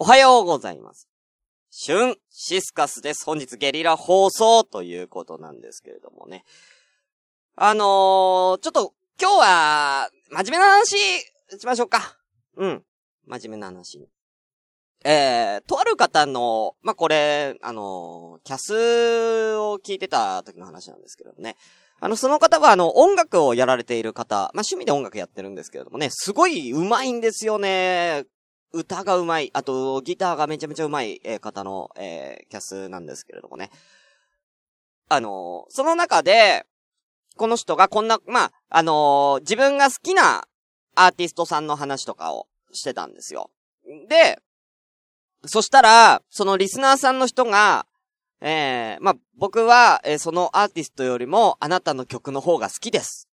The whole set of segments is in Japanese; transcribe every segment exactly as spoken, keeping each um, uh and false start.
おはようございます。シュンシスカスです。本日ゲリラ放送ということなんですけれどもね。あのー、ちょっと今日は真面目な話しましょうか。うん。真面目な話。えー、とある方の、まあ、これ、あのー、キャスを聞いてた時の話なんですけどね。あの、その方はあの、音楽をやられている方、まあ、趣味で音楽やってるんですけれどもね、すごい上手いんですよね。歌がうまい、あとギターがめちゃめちゃうまい、えー、方の、えー、キャスなんですけれどもね。あのー、その中でこの人がこんなまあ、あのー、自分が好きなアーティストさんの話とかをしてたんですよ。で、そしたらそのリスナーさんの人が、えー、まあ、僕は、えー、そのアーティストよりもあなたの曲の方が好きです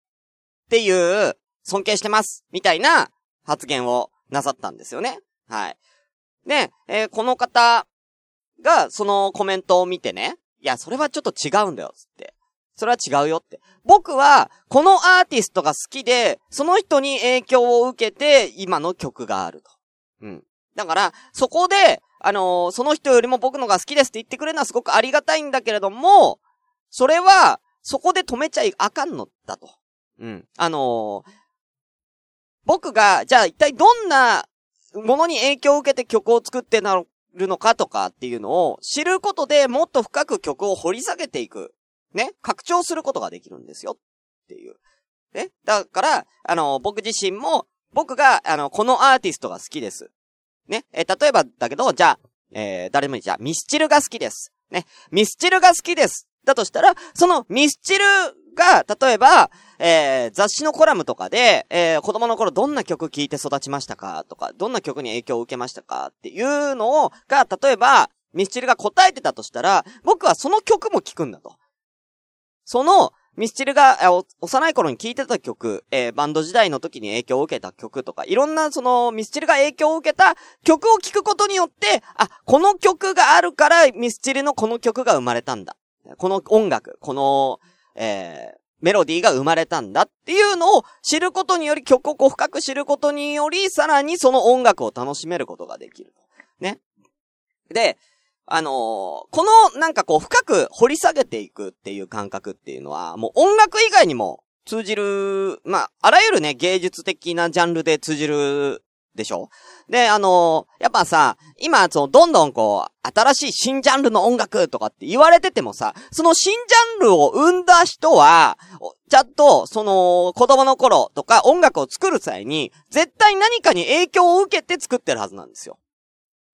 っていう尊敬してますみたいな発言をなさったんですよね。はい。で、えー、この方がそのコメントを見てね、いや、それはちょっと違うんだよ、つって。それは違うよって。僕は、このアーティストが好きで、その人に影響を受けて、今の曲があると。うん。だから、そこで、あのー、その人よりも僕のが好きですって言ってくれるのはすごくありがたいんだけれども、それは、そこで止めちゃいあかんのだと。うん。あのー、僕が、じゃあ一体どんな、ものに影響を受けて曲を作ってなるのかとかっていうのを知ることでもっと深く曲を掘り下げていく。ね。拡張することができるんですよ。っていう。ね。だから、あの、僕自身も、僕が、あの、このアーティストが好きです。ね。え、例えばだけど、じゃあ、えー、誰もいい、じゃあ、ミスチルが好きです。ね。ミスチルが好きです。だとしたら、そのミスチルが、例えば、えー、雑誌のコラムとかで、えー、子供の頃どんな曲聴いて育ちましたかとか、どんな曲に影響を受けましたかっていうのを、が、例えば、ミスチルが答えてたとしたら、僕はその曲も聴くんだと。その、ミスチルが、えー、幼い頃に聴いてた曲、えー、バンド時代の時に影響を受けた曲とか、いろんなその、ミスチルが影響を受けた曲を聴くことによって、あ、この曲があるから、ミスチルのこの曲が生まれたんだ。この音楽、この、えー、メロディーが生まれたんだっていうのを知ることにより、曲を深く知ることにより、さらにその音楽を楽しめることができる。ね。で、あのー、このなんかこう深く掘り下げていくっていう感覚っていうのは、もう音楽以外にも通じる、まあ、あらゆるね、芸術的なジャンルで通じるでしょ？で、あのー、やっぱさ、今、その、どんどんこう、新しい新ジャンルの音楽とかって言われててもさ、その新ジャンルを生んだ人は、ちゃんと、その、子供の頃とか音楽を作る際に、絶対何かに影響を受けて作ってるはずなんですよ。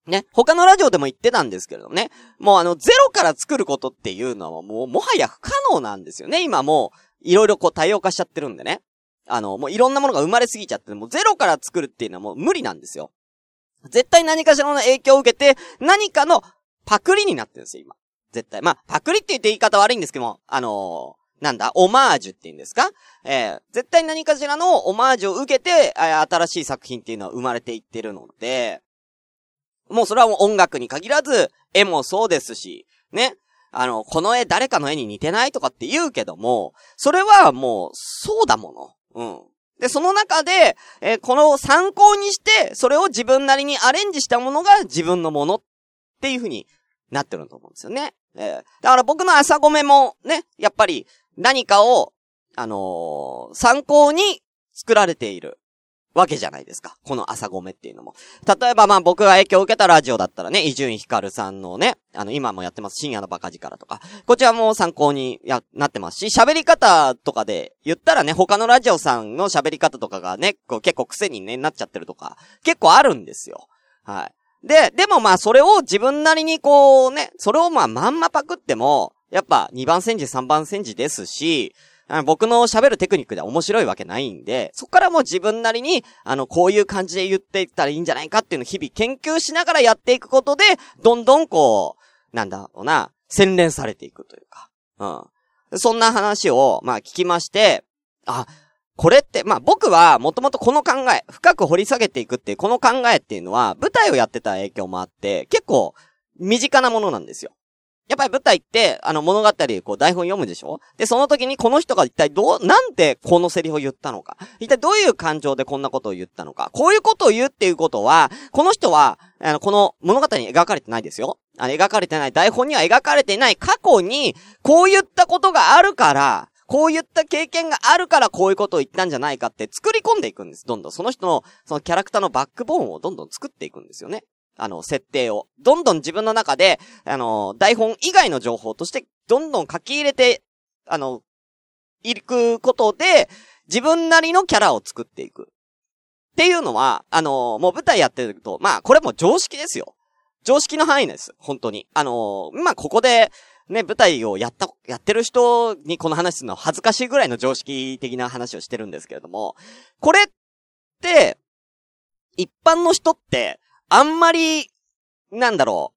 ね。他のラジオでも言ってたんですけれどもね、もうあの、ゼロから作ることっていうのはもう、もはや不可能なんですよね。今もう、いろいろこう、多様化しちゃってるんでね。あの、もういろんなものが生まれすぎちゃって、もうゼロから作るっていうのはもう無理なんですよ。絶対何かしらの影響を受けて、何かのパクリになってるんですよ、今。絶対。まあ、パクリって言って言い方悪いんですけども、あのー、なんだ、オマージュって言うんですか？えー、絶対何かしらのオマージュを受けて、新しい作品っていうのは生まれていってるので、もうそれはもう音楽に限らず、絵もそうですし、ね。あの、この絵誰かの絵に似てないとかって言うけども、それはもう、そうだもの。うん。で、その中で、えー、この参考にして、それを自分なりにアレンジしたものが自分のものっていう風になってると思うんですよね。えー、だから僕の朝ごめもね、やっぱり何かを、あのー、参考に作られているわけじゃないですか。この朝ごめっていうのも。例えばまあ僕が影響を受けたラジオだったらね、伊集院光さんのね、あの今もやってます深夜のバカ力とか、こちらも参考にやなってますし、喋り方とかで言ったらね、他のラジオさんの喋り方とかがね、こう結構癖に、ね、なっちゃってるとか、結構あるんですよ。はい。で、でもまあそれを自分なりにこうね、それをまあまんまパクっても、やっぱにばん煎じさんばん煎じですし、あの僕の喋るテクニックでは面白いわけないんで、そこからもう自分なりに、あの、こういう感じで言っていったらいいんじゃないかっていうのを日々研究しながらやっていくことで、どんどんこう、なんだろうな、洗練されていくというか、うん。そんな話を、まあ聞きまして、あ、これって、まあ僕はもともとこの考え、深く掘り下げていくっていうこの考えっていうのは、舞台をやってた影響もあって、結構身近なものなんですよ。やっぱり舞台って、あの物語、こう台本読むでしょ？で、その時にこの人が一体どう、なんでこのセリフを言ったのか。一体どういう感情でこんなことを言ったのか。こういうことを言うっていうことは、この人は、あの、この物語に描かれてないですよ。あの、描かれてない、台本には描かれてない過去に、こういったことがあるから、こういった経験があるからこういうことを言ったんじゃないかって作り込んでいくんです。どんどんその人の、そのキャラクターのバックボーンをどんどん作っていくんですよね。あの、設定を。どんどん自分の中で、あの、台本以外の情報として、どんどん書き入れて、あの、いくことで、自分なりのキャラを作っていく。っていうのは、あの、もう舞台やってると、まあ、これも常識ですよ。常識の範囲です。本当に。あの、まあ、ここで、ね、舞台をやった、やってる人にこの話するのは恥ずかしいぐらいの常識的な話をしてるんですけれども、これって、一般の人って、あんまり、なんだろ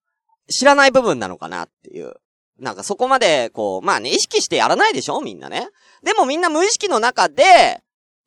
う、知らない部分なのかなっていう。なんかそこまで、こう、まあね、意識してやらないでしょみんなね。でもみんな無意識の中で、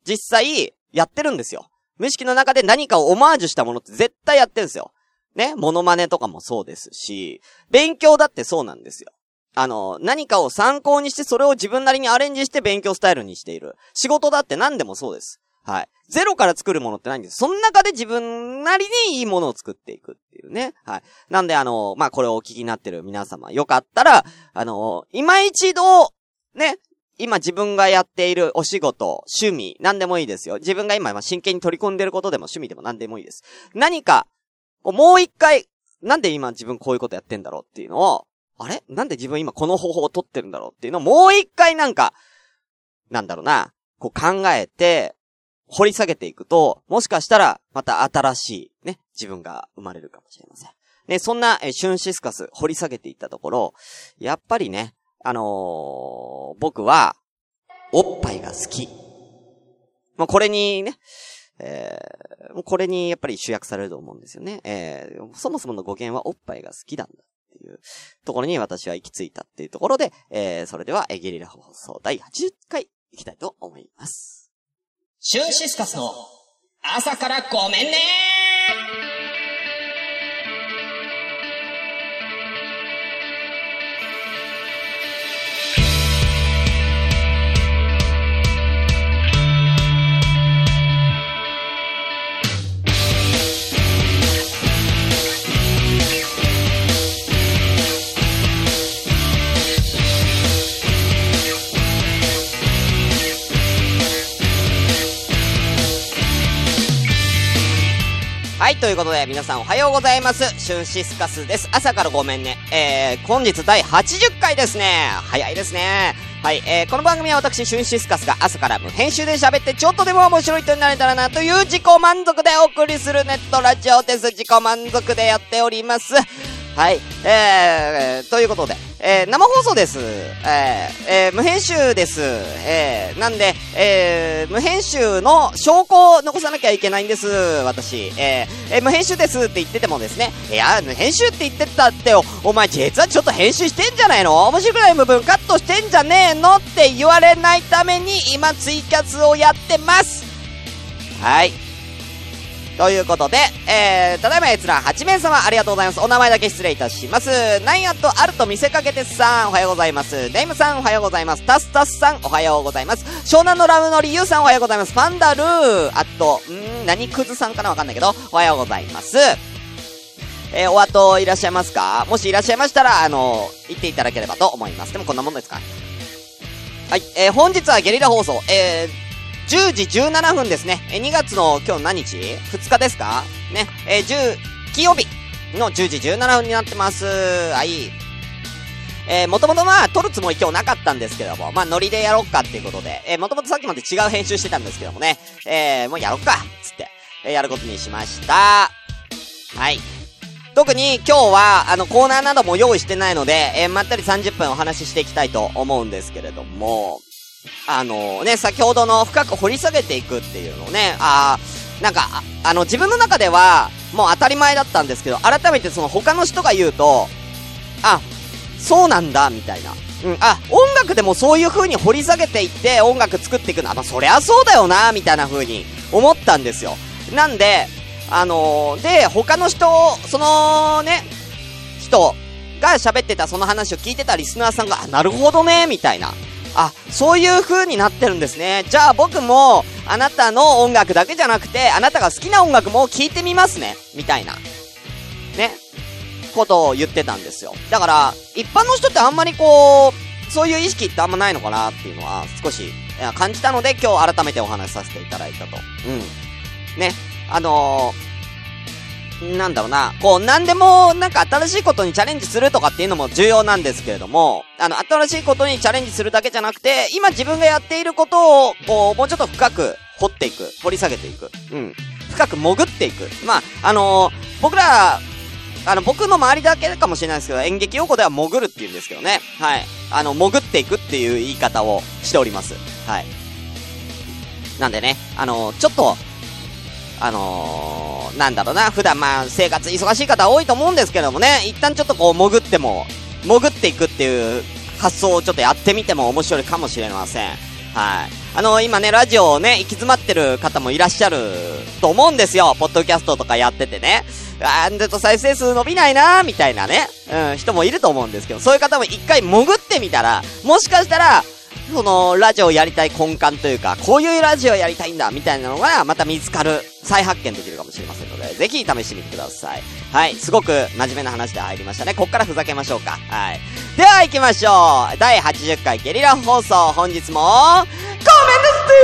実際、やってるんですよ。無意識の中で何かをオマージュしたものって絶対やってるんですよ。ね、モノマネとかもそうですし、勉強だってそうなんですよ。あの、何かを参考にして、それを自分なりにアレンジして勉強スタイルにしている。仕事だって何でもそうです。はい。ゼロから作るものってないんです。その中で自分なりにいいものを作っていくっていうね。はい。なんであの、まあ、これをお聞きになってる皆様、よかったら、あの、今一度、ね、今自分がやっているお仕事、趣味、何でもいいですよ。自分が今真剣に取り込んでることでも趣味でも何でもいいです。何か、もう一回、なんで今自分こういうことやってんだろうっていうのを、あれ？なんで自分今この方法を取ってるんだろうっていうのを、もう一回なんか、なんだろうな、こう考えて、掘り下げていくと、もしかしたら、また新しい、ね、自分が生まれるかもしれません。ね、そんな、え、シュンシスカス、掘り下げていったところ、やっぱりね、あのー、僕は、おっぱいが好き。まあ、これにね、えー、これにやっぱり主役されると思うんですよね。えー、そもそもの語源はおっぱいが好きなんだっていうところに私は行き着いたっていうところで、えー、それでは、え、ゲリラ放送だいはちじゅっかい行きたいと思います。シュンシスカスの朝からごめんね。はい、ということで皆さんおはようございます。シュンシスカスです。朝からごめんね。えー、本日だいはちじゅっかいですね。早いですね。はい、えー、この番組は私シュンシスカスが朝から無編集で喋ってちょっとでも面白い人になれたらなという自己満足でお送りするネットラジオです。自己満足でやっております。はい、えー、ということで、えー、生放送です。えー、えー、無編集です。えー、なんで、えー、無編集の証拠を残さなきゃいけないんです、私。えー、えー、無編集ですって言っててもですね、いや、無編集って言ってたってよ、お前実はちょっと編集してんじゃないの？面白くない部分カットしてんじゃねえのって言われないために今ツイキャスをやってます。はい。ということで、えー、ただいま閲覧はちめい様ありがとうございます。お名前だけ失礼いたします。ナインアットあると見せかけてさん、おはようございます。デイムさん、おはようございます。タスタスさん、おはようございます。湘南のラムのりゆうさん、おはようございます。パンダルー、あと、んー、何クズさんかなわかんないけど、おはようございます。えー、お後いらっしゃいますか？もしいらっしゃいましたら、あのー、言っていただければと思います。でもこんなもんですか？はい、えー、本日はゲリラ放送、えー、じゅうじじゅうななふんですね。え、にがつの今日何日 ?ふつか 日ですかね。え、じゅう、金曜日のじゅうじじゅうななふんになってます。はい。えー、もともとまあ、撮るつもり今日なかったんですけども、まあ、ノリでやろっかっていうことで、えー、もともとさっきまで違う編集してたんですけどもね、えー、もうやろっかつって、えー、やることにしました。はい。特に今日は、あの、コーナーなども用意してないので、えー、まったりさんじゅっぷんお話ししていきたいと思うんですけれども、あのー、ね、先ほどの深く掘り下げていくっていうのをね、あー、なんか、あ、あの、自分の中では、もう当たり前だったんですけど、改めてその他の人が言うと、あ、そうなんだ、みたいな。うん、あ、音楽でもそういう風に掘り下げていって、音楽作っていくのは、まあ、そりゃそうだよな、みたいな風に思ったんですよ。なんで、あのー、で、他の人、そのね、人、が喋ってたその話を聞いてたリスナーさんが、あ、なるほどね、みたいな。あ、そういう風になってるんですね。じゃあ僕も、あなたの音楽だけじゃなくて、あなたが好きな音楽も聞いてみますね、みたいな。ね。ことを言ってたんですよ。だから、一般の人ってあんまりこう、そういう意識ってあんまないのかなっていうのは、少し感じたので、今日改めてお話しさせていただいたと。うん。ね。あのー、なんだろうな、こう、なんでも、なんか新しいことにチャレンジするとかっていうのも重要なんですけれども、あの、新しいことにチャレンジするだけじゃなくて、今自分がやっていることを、こう、もうちょっと深く掘っていく、掘り下げていく、うん。深く潜っていく。まあ、あのー、僕ら、あの、僕の周りだけかもしれないですけど、演劇用語では潜るって言うんですけどね。はい。あの、潜っていくっていう言い方をしております。はい。なんでね、あのー、ちょっと、あのー、なんだろうな、普段まあ生活忙しい方多いと思うんですけどもね、一旦ちょっとこう潜っても潜っていくっていう発想をちょっとやってみても面白いかもしれません。はい。あのー、今ねラジオをね行き詰まってる方もいらっしゃると思うんですよ。ポッドキャストとかやっててね、あーちょっと再生数伸びないなーみたいなね、うん、人もいると思うんですけど、そういう方も一回潜ってみたら、もしかしたらそのラジオをやりたい根幹というか、こういうラジオをやりたいんだみたいなのがまた見つかる、再発見できるかもしれませんので、ぜひ試してみてください。はい、すごく真面目な話で入りましたね。こっからふざけましょうか。はい、では行きましょう。だいはちじゅっかいゲリラ放送、本日もコメントス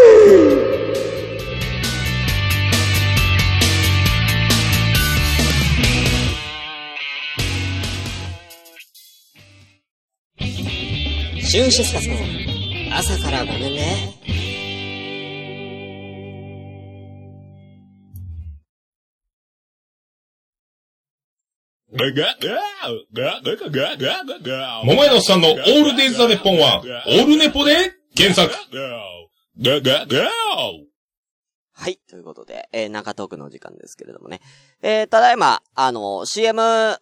ティー。シュンシスカスの朝からごめんね。桃屋のおっさんのオールデイズ・ザ・ネッポンはオールネポで検索。はい、ということで、えー、中トークの時間ですけれどもね、えー、ただいまあの シーエム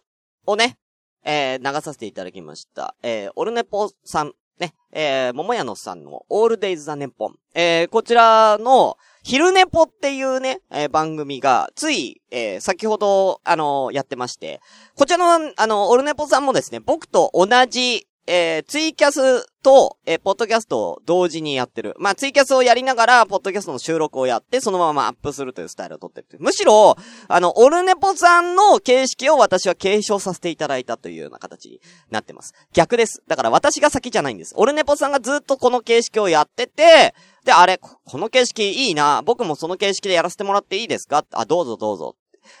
をね、えー、流させていただきました、えー、オルネポさんね、えー、桃屋のさんのオールデイズ・ザ・ネッポン、えー、こちらの昼ネポっていうね、えー、番組がつい、えー、先ほどあのー、やってまして、こちらのあのオルネポさんもですね、僕と同じ、えー、ツイキャスと、えー、ポッドキャストを同時にやってる、まあツイキャスをやりながらポッドキャストの収録をやってそのままアップするというスタイルをとってる。むしろあのオルネポさんの形式を私は継承させていただいたというような形になってます。逆です。だから私が先じゃないんです。オルネポさんがずっとこの形式をやってて、であれ、この形式いいな、僕もその形式でやらせてもらっていいですか、あ、どうぞどうぞ。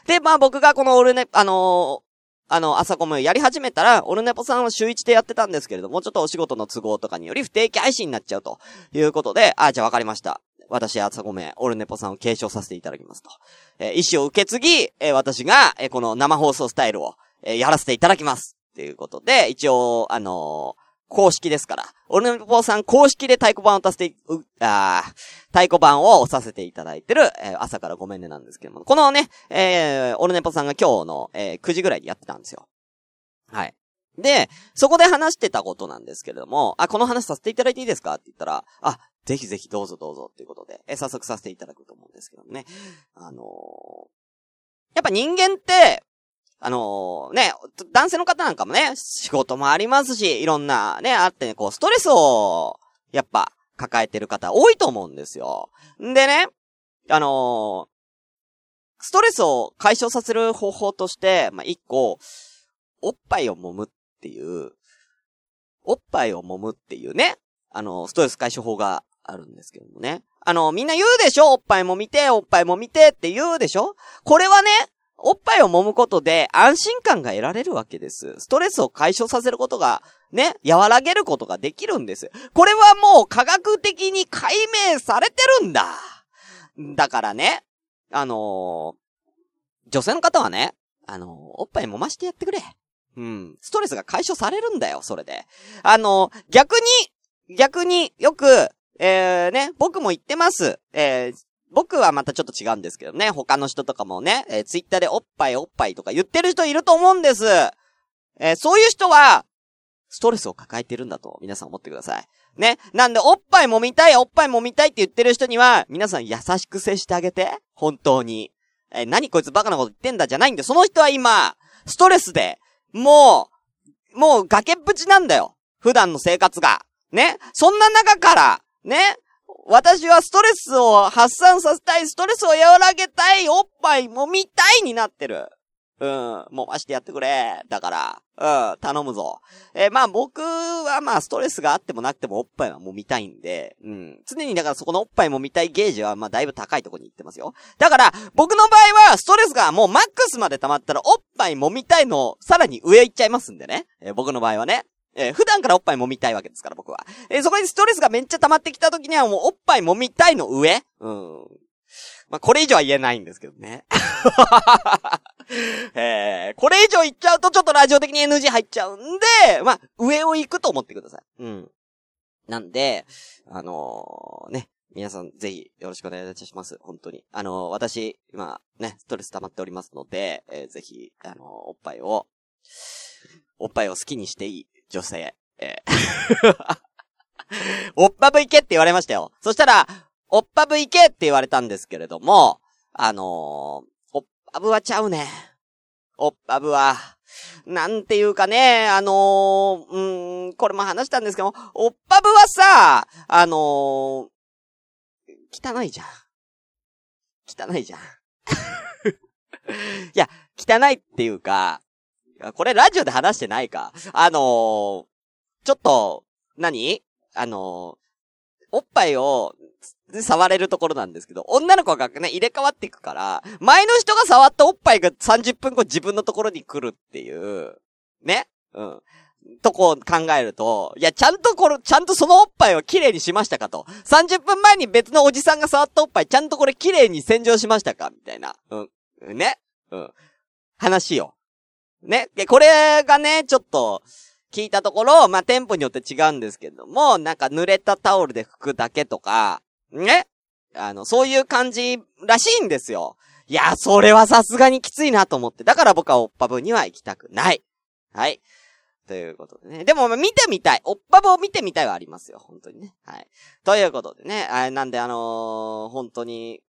でまあ僕がこのオルネあのーあの、朝コムやり始めたら、オルネポさんは週一でやってたんですけれども、ちょっとお仕事の都合とかにより不定期配信になっちゃうということで、あ、じゃあわかりました。私、朝コム、オルネポさんを継承させていただきますと。えー、意思を受け継ぎ、えー、私が、えー、この生放送スタイルを、えー、やらせていただきます。ということで、一応、あのー、公式ですから、オルネポさん公式で太鼓判をさせて、う、あー、太鼓判を押させていただいてる、えー、朝からごめんねなんですけども、このね、えー、オルネポさんが今日の、えー、くじぐらいにやってたんですよ。はい。で、そこで話してたことなんですけれども、あ、この話させていただいていいですかって言ったら、あ、ぜひぜひどうぞどうぞっていうことで、えー、早速させていただくと思うんですけどもね。あのー、やっぱ人間って、あのー、ね、男性の方なんかもね、仕事もありますし、いろんなね、あってね、こう、ストレスを、やっぱ、抱えてる方多いと思うんですよ。んでね、あのー、ストレスを解消させる方法として、まあ、一個、おっぱいを揉むっていう、おっぱいを揉むっていうね、あのー、ストレス解消法があるんですけどもね。あのー、みんな言うでしょ、おっぱい揉みて、おっぱい揉みてって言うでしょ。これはね、おっぱいを揉むことで安心感が得られるわけです。ストレスを解消させることがね、和らげることができるんです。これはもう科学的に解明されてるんだ。だからね、あのー、女性の方はね、あのー、おっぱい揉ましてやってくれ。うん、ストレスが解消されるんだよ、それで。あのー、逆に、逆によく、えー、ね、僕も言ってます。えー僕はまたちょっと違うんですけどね、他の人とかもね、えー、ツイッターでおっぱいおっぱいとか言ってる人いると思うんです。えー、そういう人は、ストレスを抱えてるんだと皆さん思ってください。ね。なんで、おっぱい揉みたい、おっぱい揉みたいって言ってる人には、皆さん優しく接してあげて。本当に。えー、何こいつバカなこと言ってんだじゃないんで、その人は今、ストレスで、もう、もう崖っぷちなんだよ。普段の生活が。ね。そんな中から、ね。私はストレスを発散させたい、ストレスを和らげたい、おっぱい揉みたいになってる。うん。揉ましてやってくれ。だから。うん。頼むぞ。えー、まあ僕はまあストレスがあってもなくてもおっぱいは揉みたいんで、うん。常にだからそこのおっぱい揉みたいゲージはまあだいぶ高いところに行ってますよ。だから僕の場合はストレスがもうマックスまで溜まったらおっぱい揉みたいのをさらに上行っちゃいますんでね。えー、僕の場合はね。えー、普段からおっぱい揉みたいわけですから僕は。えー、そこにストレスがめっちゃ溜まってきた時にはもうおっぱい揉みたいの上。うん。まあ、これ以上は言えないんですけどね。えー、これ以上言っちゃうとちょっとラジオ的に エヌジー 入っちゃうんで、まあ、上を行くと思ってください。うん。なんで、あのー、ね。皆さんぜひよろしくお願いいたします。本当に。あのー、私、今ね、ストレス溜まっておりますので、えー、ぜひ、あのー、おっぱいを、おっぱいを好きにしていい。女性、えー、おっぱぶいけって言われましたよ。そしたらおっぱぶいけって言われたんですけれども、あのー、おっぱぶはちゃうね。おっぱぶはなんていうかね、あのー、うーん、これも話したんですけど、おっぱぶはさ、あのー、汚いじゃん。汚いじゃん。いや、汚いっていうか。これラジオで話してないか。あのー、ちょっと、何？あのー、おっぱいを触れるところなんですけど、女の子がね、入れ替わっていくから、前の人が触ったおっぱいがさんじゅっぷんご自分のところに来るっていう、ね？うん。とこを考えると、いや、ちゃんとこれ、ちゃんとそのおっぱいを綺麗にしましたかと。さんじゅっぷんまえに別のおじさんが触ったおっぱい、ちゃんとこれ綺麗に洗浄しましたかみたいな。うん。ね？うん。話よ。ね。で、これがね、ちょっと、聞いたところ、まあ、店舗によって違うんですけども、なんか濡れたタオルで拭くだけとか、ね。あの、そういう感じらしいんですよ。いや、それはさすがにきついなと思って。だから僕はおっぱぶには行きたくない。はい。ということでね。でも、見てみたい。おっぱぶを見てみたいはありますよ。本当にね。はい。ということでね。あ、なんであのー、本当に、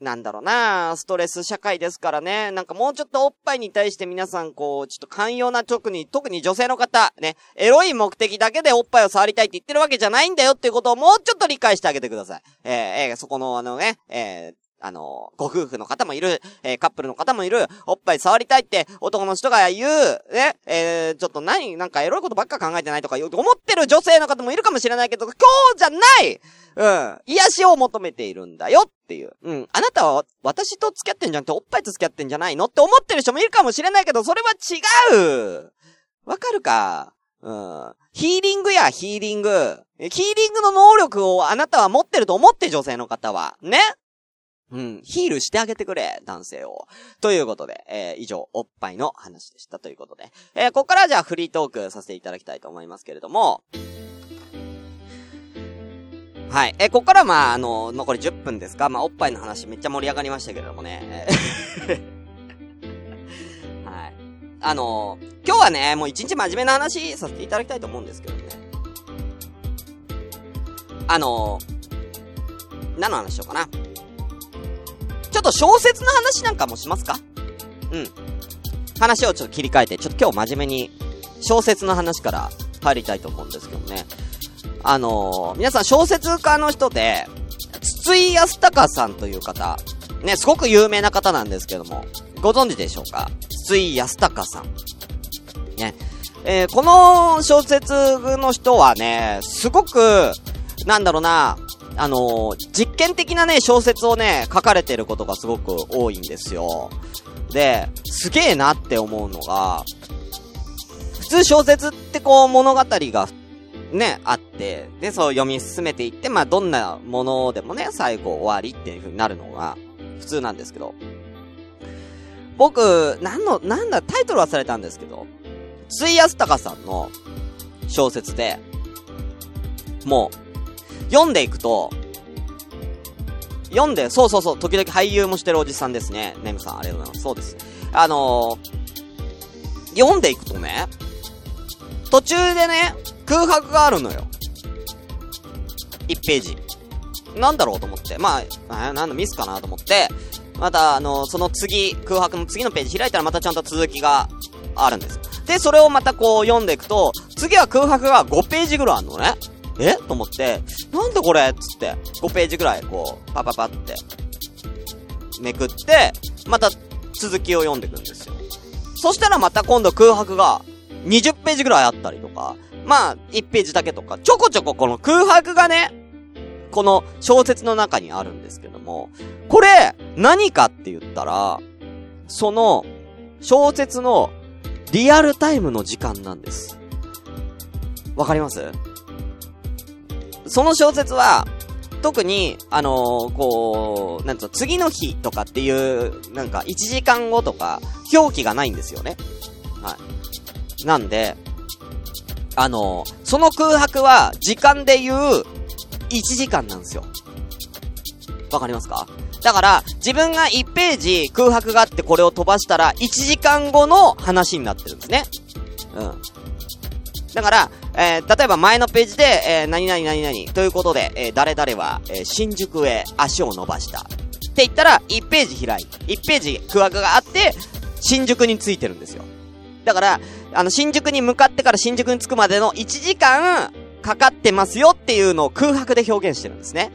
なんだろうな、ストレス社会ですからね。なんかもうちょっとおっぱいに対して皆さんこう、ちょっと寛容な、特に、特に女性の方、ね、エロい目的だけでおっぱいを触りたいって言ってるわけじゃないんだよっていうことをもうちょっと理解してあげてください。えー、えー、そこのあのね、えー、あの、ご夫婦の方もいる、えー、カップルの方もいる、おっぱい触りたいって男の人が言う、ね、えー、ちょっと何、なんかエロいことばっか考えてないとか思ってる女性の方もいるかもしれないけど、今日じゃないうん、癒しを求めているんだよっていう。うん、あなたは私と付き合ってんじゃなくておっぱいと付き合ってんじゃないのって思ってる人もいるかもしれないけど、それは違う。わかるか？うん、ヒーリングやヒーリング。ヒーリングの能力をあなたは持ってると思って女性の方は。ね？うん、ヒールしてあげてくれ、男性を。ということで、えー、以上、おっぱいの話でしたということで。えー、ここからじゃあフリートークさせていただきたいと思いますけれども。はい。えー、ここからまあ、あの、残りじゅっぷんですか。まあ、おっぱいの話めっちゃ盛り上がりましたけれどもね。はい。あの、今日はね、もう一日真面目な話させていただきたいと思うんですけどね。あの、何の話しようかな。ちょっと小説の話なんかもしますか？うん。話をちょっと切り替えて、ちょっと今日真面目に小説の話から入りたいと思うんですけどね。あのー、皆さん小説家の人で、筒井康隆さんという方、ね、すごく有名な方なんですけども、ご存知でしょうか？筒井康隆さん。ね。えー、この小説の人はね、すごく、なんだろうな、あのー、実験的なね、小説をね、書かれてることがすごく多いんですよ。で、すげえなって思うのが、普通小説ってこう物語がね、あって、で、そう読み進めていって、まあどんなものでもね、最後終わりっていう風になるのが普通なんですけど、僕、なんの、なんだ、タイトル忘れたんですけど、筒井康隆さんの小説で、もう、読んでいくと、読んで、そうそうそう、時々俳優もしてるおじさんですね。ねむさん、ありがとうございます。そうです。あのー、読んでいくとね、途中でね、空白があるのよ。いちページ。なんだろうと思って、まあ、なんだミスかなと思って、また、あのー、その次、空白の次のページ開いたらまたちゃんと続きがあるんです。で、それをまたこう読んでいくと、次は空白がごページぐらいあるのね。えと思って、なんだこれっつって、ごページぐらいこう、パパパって、めくって、また続きを読んでいくんですよ。そしたらまた今度空白がにじゅうページぐらいあったりとか、まあいちページだけとか、ちょこちょここの空白がね、この小説の中にあるんですけども、これ何かって言ったら、その小説のリアルタイムの時間なんです。わかります？その小説は特にあのー、こうなんつうの、次の日とかっていうなんかいちじかんごとか表記がないんですよね。はい。なんであのー、その空白は時間で言ういちじかんなんですよ。わかりますか？だから自分がいちページ空白があってこれを飛ばしたらいちじかんごの話になってるんですね。うん。だから、えー、例えば前のページで、えー、何々何々ということで、えー、誰々は、えー、新宿へ足を伸ばしたって言ったらいちページ開いていちページ空白があって新宿に着いてるんですよ。だからあの新宿に向かってから新宿に着くまでのいちじかんかかってますよっていうのを空白で表現してるんですね。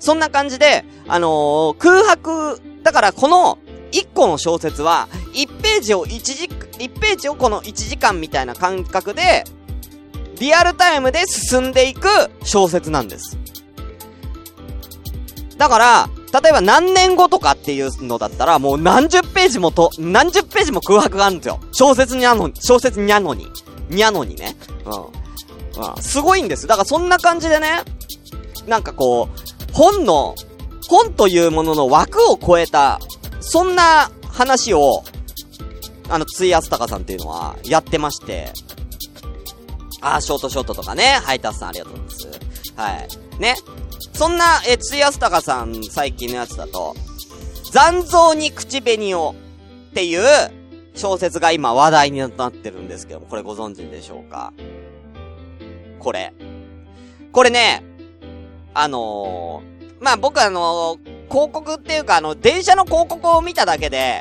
そんな感じで、あのー、空白、だからこのいっこの小説はいちページをいちじ、いちページをこのいちじかんみたいな感覚で、リアルタイムで進んでいく小説なんです。だから、例えば何年後とかっていうのだったら、もう何十ページもと、何十ページも空白があるんですよ。小説にゃのに、小説にゃのに、にゃのにね。うん。うん。すごいんです。だからそんな感じでね、なんかこう、本の、本というものの枠を超えた、そんな話を、あの、ついあすたかさんっていうのはやってまして、あー、ショートショートとかね、ハイタスさんありがとうございます。はい。ね。そんな、え、ついあすたかさん最近のやつだと、残像に口紅をっていう小説が今話題になってるんですけども、これご存知でしょうか？これ。これね、あのー、まあ、僕あのー、広告っていうかあの、電車の広告を見ただけで、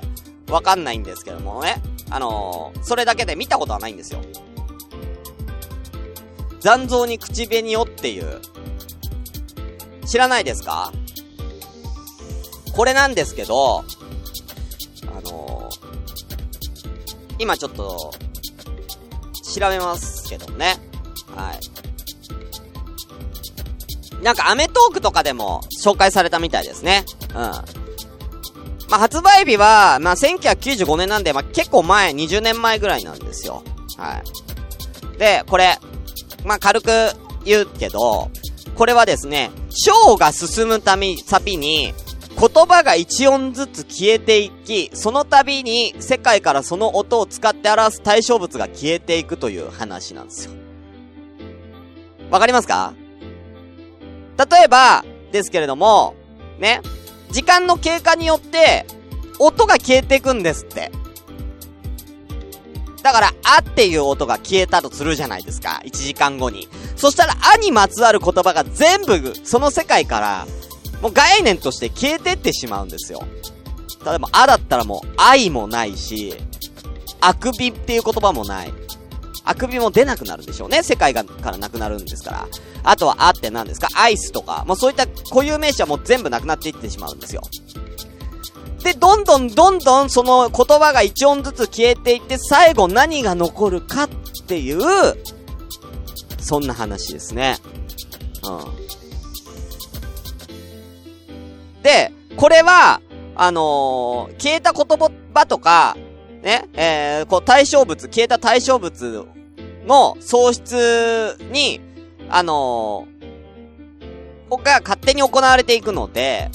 わかんないんですけどもね。あのー、それだけで見たことはないんですよ。残像に口紅をっていう。知らないですか？これなんですけど、あのー、今ちょっと、調べますけどね。はい。なんかアメトークとかでも紹介されたみたいですね。うん。まあ、発売日は、まあ、せんきゅうひゃくきゅうじゅうごねんなんで、まあ、結構前、にじゅうねんまえぐらいなんですよ。はい。で、これ、まあ、軽く言うけど、これはですね、章が進むたび、サビに、言葉が一音ずつ消えていき、そのたびに世界からその音を使って表す対象物が消えていくという話なんですよ。わかりますか？例えばですけれどもね、時間の経過によって音が消えていくんですって。だからあっていう音が消えたとするじゃないですか、いちじかんごに。そしたらあにまつわる言葉が全部その世界からもう概念として消えてってしまうんですよ。例えばあだったらもう愛もないし、あくびっていう言葉もない、あくびも出なくなるんでしょうね。世界がからなくなるんですから。あとはあって何ですか、アイスとか、もうそういった固有名詞はもう全部なくなっていってしまうんですよ。で、どんどんどんどんその言葉が一音ずつ消えていって、最後何が残るかっていう、そんな話ですね。うん。で、これはあのー、消えた言葉とかね、えー、こう対象物、消えた対象物の喪失に、あのー、僕が勝手に行われていくので、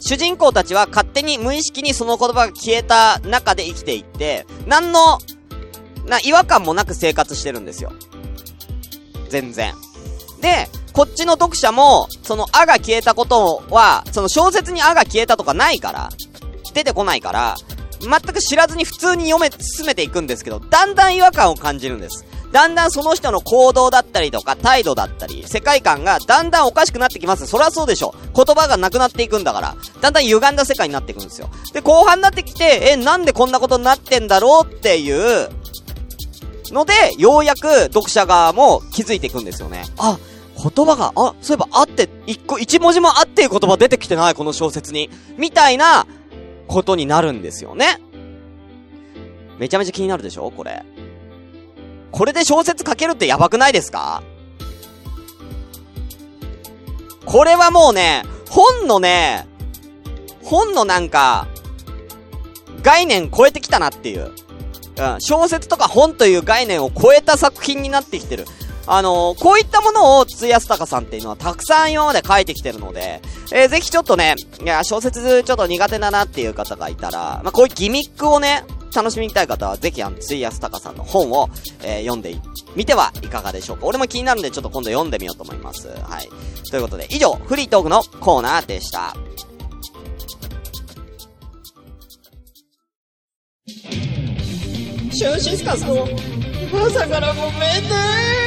主人公たちは勝手に無意識にその言葉が消えた中で生きていって、何の、な、違和感もなく生活してるんですよ。全然。で、こっちの読者も、そのあが消えたことは、その小説にあが消えたとかないから、出てこないから、全く知らずに普通に読め進めていくんですけど、だんだん違和感を感じるんです。だんだんその人の行動だったりとか態度だったり世界観がだんだんおかしくなってきます。そりゃそうでしょ。言葉がなくなっていくんだから、だんだん歪んだ世界になっていくんですよ。で、後半になってきて、え、なんでこんなことになってんだろうっていうので、ようやく読者側も気づいていくんですよね。あ、言葉が、あ、そういえばあって、一個、一文字もあっていう言葉出てきてない、この小説に。みたいなことになるんですよね。めちゃめちゃ気になるでしょ、これ。これで小説書けるってやばくないですか？これはもうね、本のね、本のなんか、概念超えてきたなっていう。うん、小説とか本という概念を超えた作品になってきてる。あのー、こういったものを津井康隆さんっていうのはたくさん今まで書いてきてるので、えー、ぜひちょっとね、いや、小説ちょっと苦手だなっていう方がいたら、まあ、こういうギミックをね、楽しみたい方はぜひあの津井康隆さんの本を、えー、読んでみてはいかがでしょうか。俺も気になるんでちょっと今度読んでみようと思います。はい。ということで以上、フリートークのコーナーでした。シュンシスカスの朝からごめんね。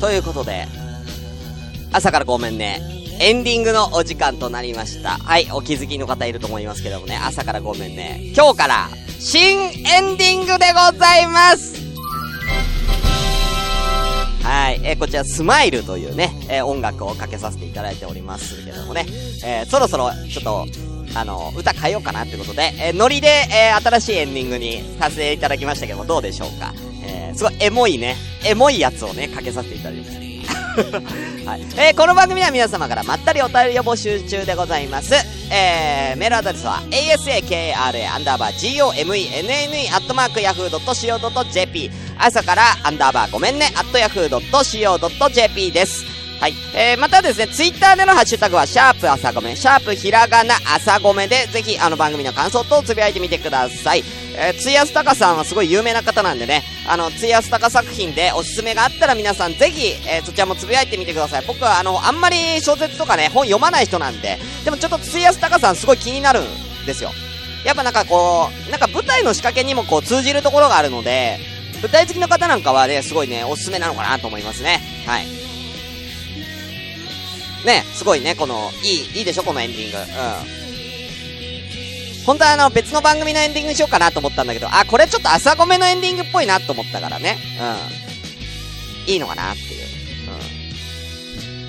ということで、朝からごめんね、エンディングのお時間となりました。はい、お気づきの方いると思いますけどもね、朝からごめんね、今日から新エンディングでございます。はい、えー、こちらスマイルというね、えー、音楽をかけさせていただいておりますけどもね、えー、そろそろちょっとあの歌変えようかなってことで、えー、ノリで、えー、新しいエンディングにさせていただきましたけども、どうでしょうか。すごいエモいね、エモいやつをね、かけさせていただきます、はい。えー、この番組は皆様からまったりお便りを募集中でございます。えー、メールアドレスは エーエスエーケーアールエー アンダーバー ジーオーエムイーエヌエヌイー アットマーク ヤフー ドット シーオー ドット ジェーピー 朝からアンダーバーごめんね アット ヤフー ドット シーオー ドット ジェーピー です。はい。えー、またですね、ツイッターでのハッシュタグはシャープ朝ごめん、シャープひらがな朝ごめで、ぜひあの番組の感想とつぶやいてみてください。えー、津井康隆さんはすごい有名な方なんでね、あの津井康隆作品でおすすめがあったら皆さんぜひ、えー、そちらもつぶやいてみてください。僕はあのあんまり小説とかね、本読まない人なんで、でもちょっと津井康隆さんすごい気になるんですよ。やっぱなんかこう、なんか舞台の仕掛けにもこう通じるところがあるので、舞台好きの方なんかはね、すごいね、おすすめなのかなと思いますね。はいね、すごいね、この、いい、いいでしょ、このエンディング。うん。本当はあの、別の番組のエンディングにしようかなと思ったんだけど、あ、これちょっと朝ごめのエンディングっぽいなと思ったからね。うん。いいのかなっていう。うん。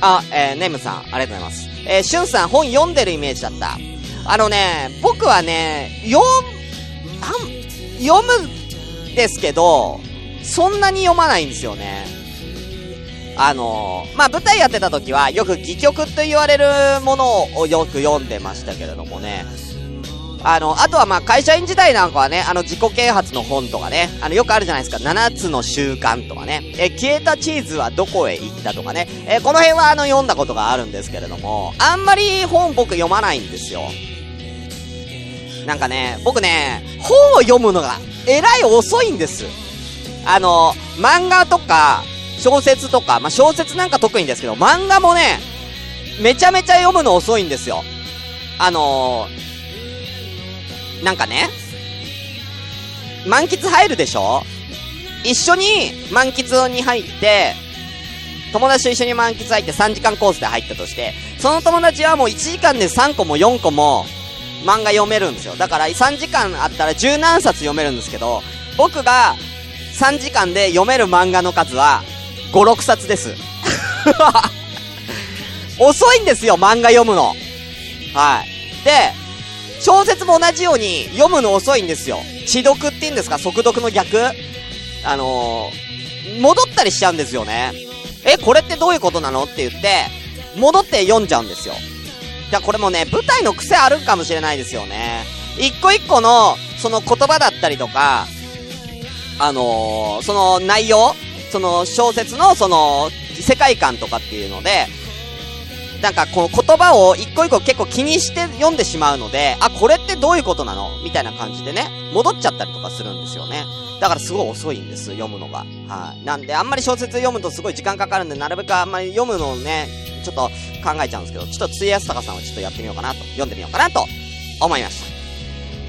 あ、えー、ネムさん、ありがとうございます。えー、シュンさん、本読んでるイメージだった。あのね、僕はね、読、あん、読むんですけど、そんなに読まないんですよね。あのー、まあ、舞台やってた時はよく戯曲と言われるものをよく読んでましたけれどもね。あの、あとはまあ、会社員時代なんかはね、あの、自己啓発の本とかね、あの、よくあるじゃないですか、ななつの習慣とかね、え、消えたチーズはどこへ行ったとかね、え、この辺はあの、読んだことがあるんですけれども、あんまり本僕読まないんですよ。なんかね、僕ね、本を読むのがえらい遅いんです。あの、漫画とか、小説とか、まあ、小説なんか特にですけど、漫画もね、めちゃめちゃ読むの遅いんですよ。あのー、なんかね、満喫入るでしょ？一緒に満喫に入って、友達と一緒に満喫入ってさんじかんコースで入ったとして、その友達はもういちじかんでさんこもよんこも漫画読めるんですよ。だからさんじかんあったら十何冊読めるんですけど、僕がさんじかんで読める漫画の数は、ご、ろくさつです遅いんですよ、漫画読むの。はい。で、小説も同じように読むの遅いんですよ。知読って言うんですか、速読の逆。あのー、戻ったりしちゃうんですよね。え、これってどういうことなのって言って戻って読んじゃうんですよ。じゃあこれもね、舞台の癖あるかもしれないですよね。一個一個のその言葉だったりとか、あのー、その内容、その小説のその世界観とかっていうので、なんかこう言葉を一個一個結構気にして読んでしまうので、あ、これってどういうことなのみたいな感じでね、戻っちゃったりとかするんですよね。だからすごい遅いんです、読むのが。はい。なんであんまり小説読むとすごい時間かかるんで、なるべくあんまり読むのをね、ちょっと考えちゃうんですけど、ちょっとついやすたかさんはちょっとやってみようかなと、読んでみようかなと思いまし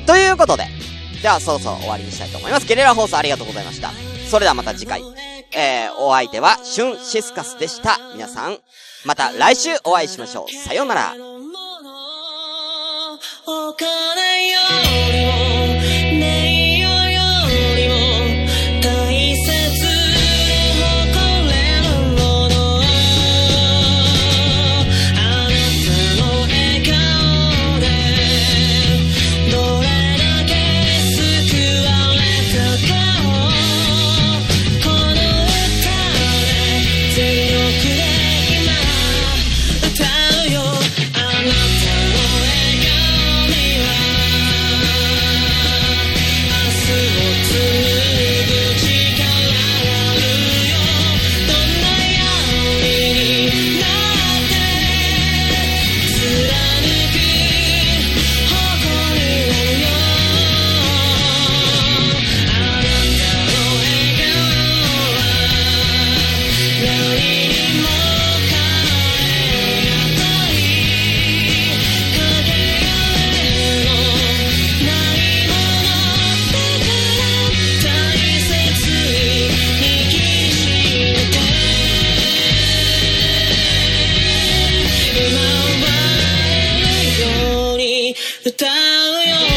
た。ということで、じゃあそろそろ終わりにしたいと思います。ゲレラ放送ありがとうございました。それではまた次回。えー、お相手はシュンシスカスでした。皆さん、また来週お会いしましょう。さようなら。お金よりも名誉よりも大切誇れるものを、あなたの笑顔でどれだけ救われたかを、この歌で全力で今歌うよ、あなたの歌うよ。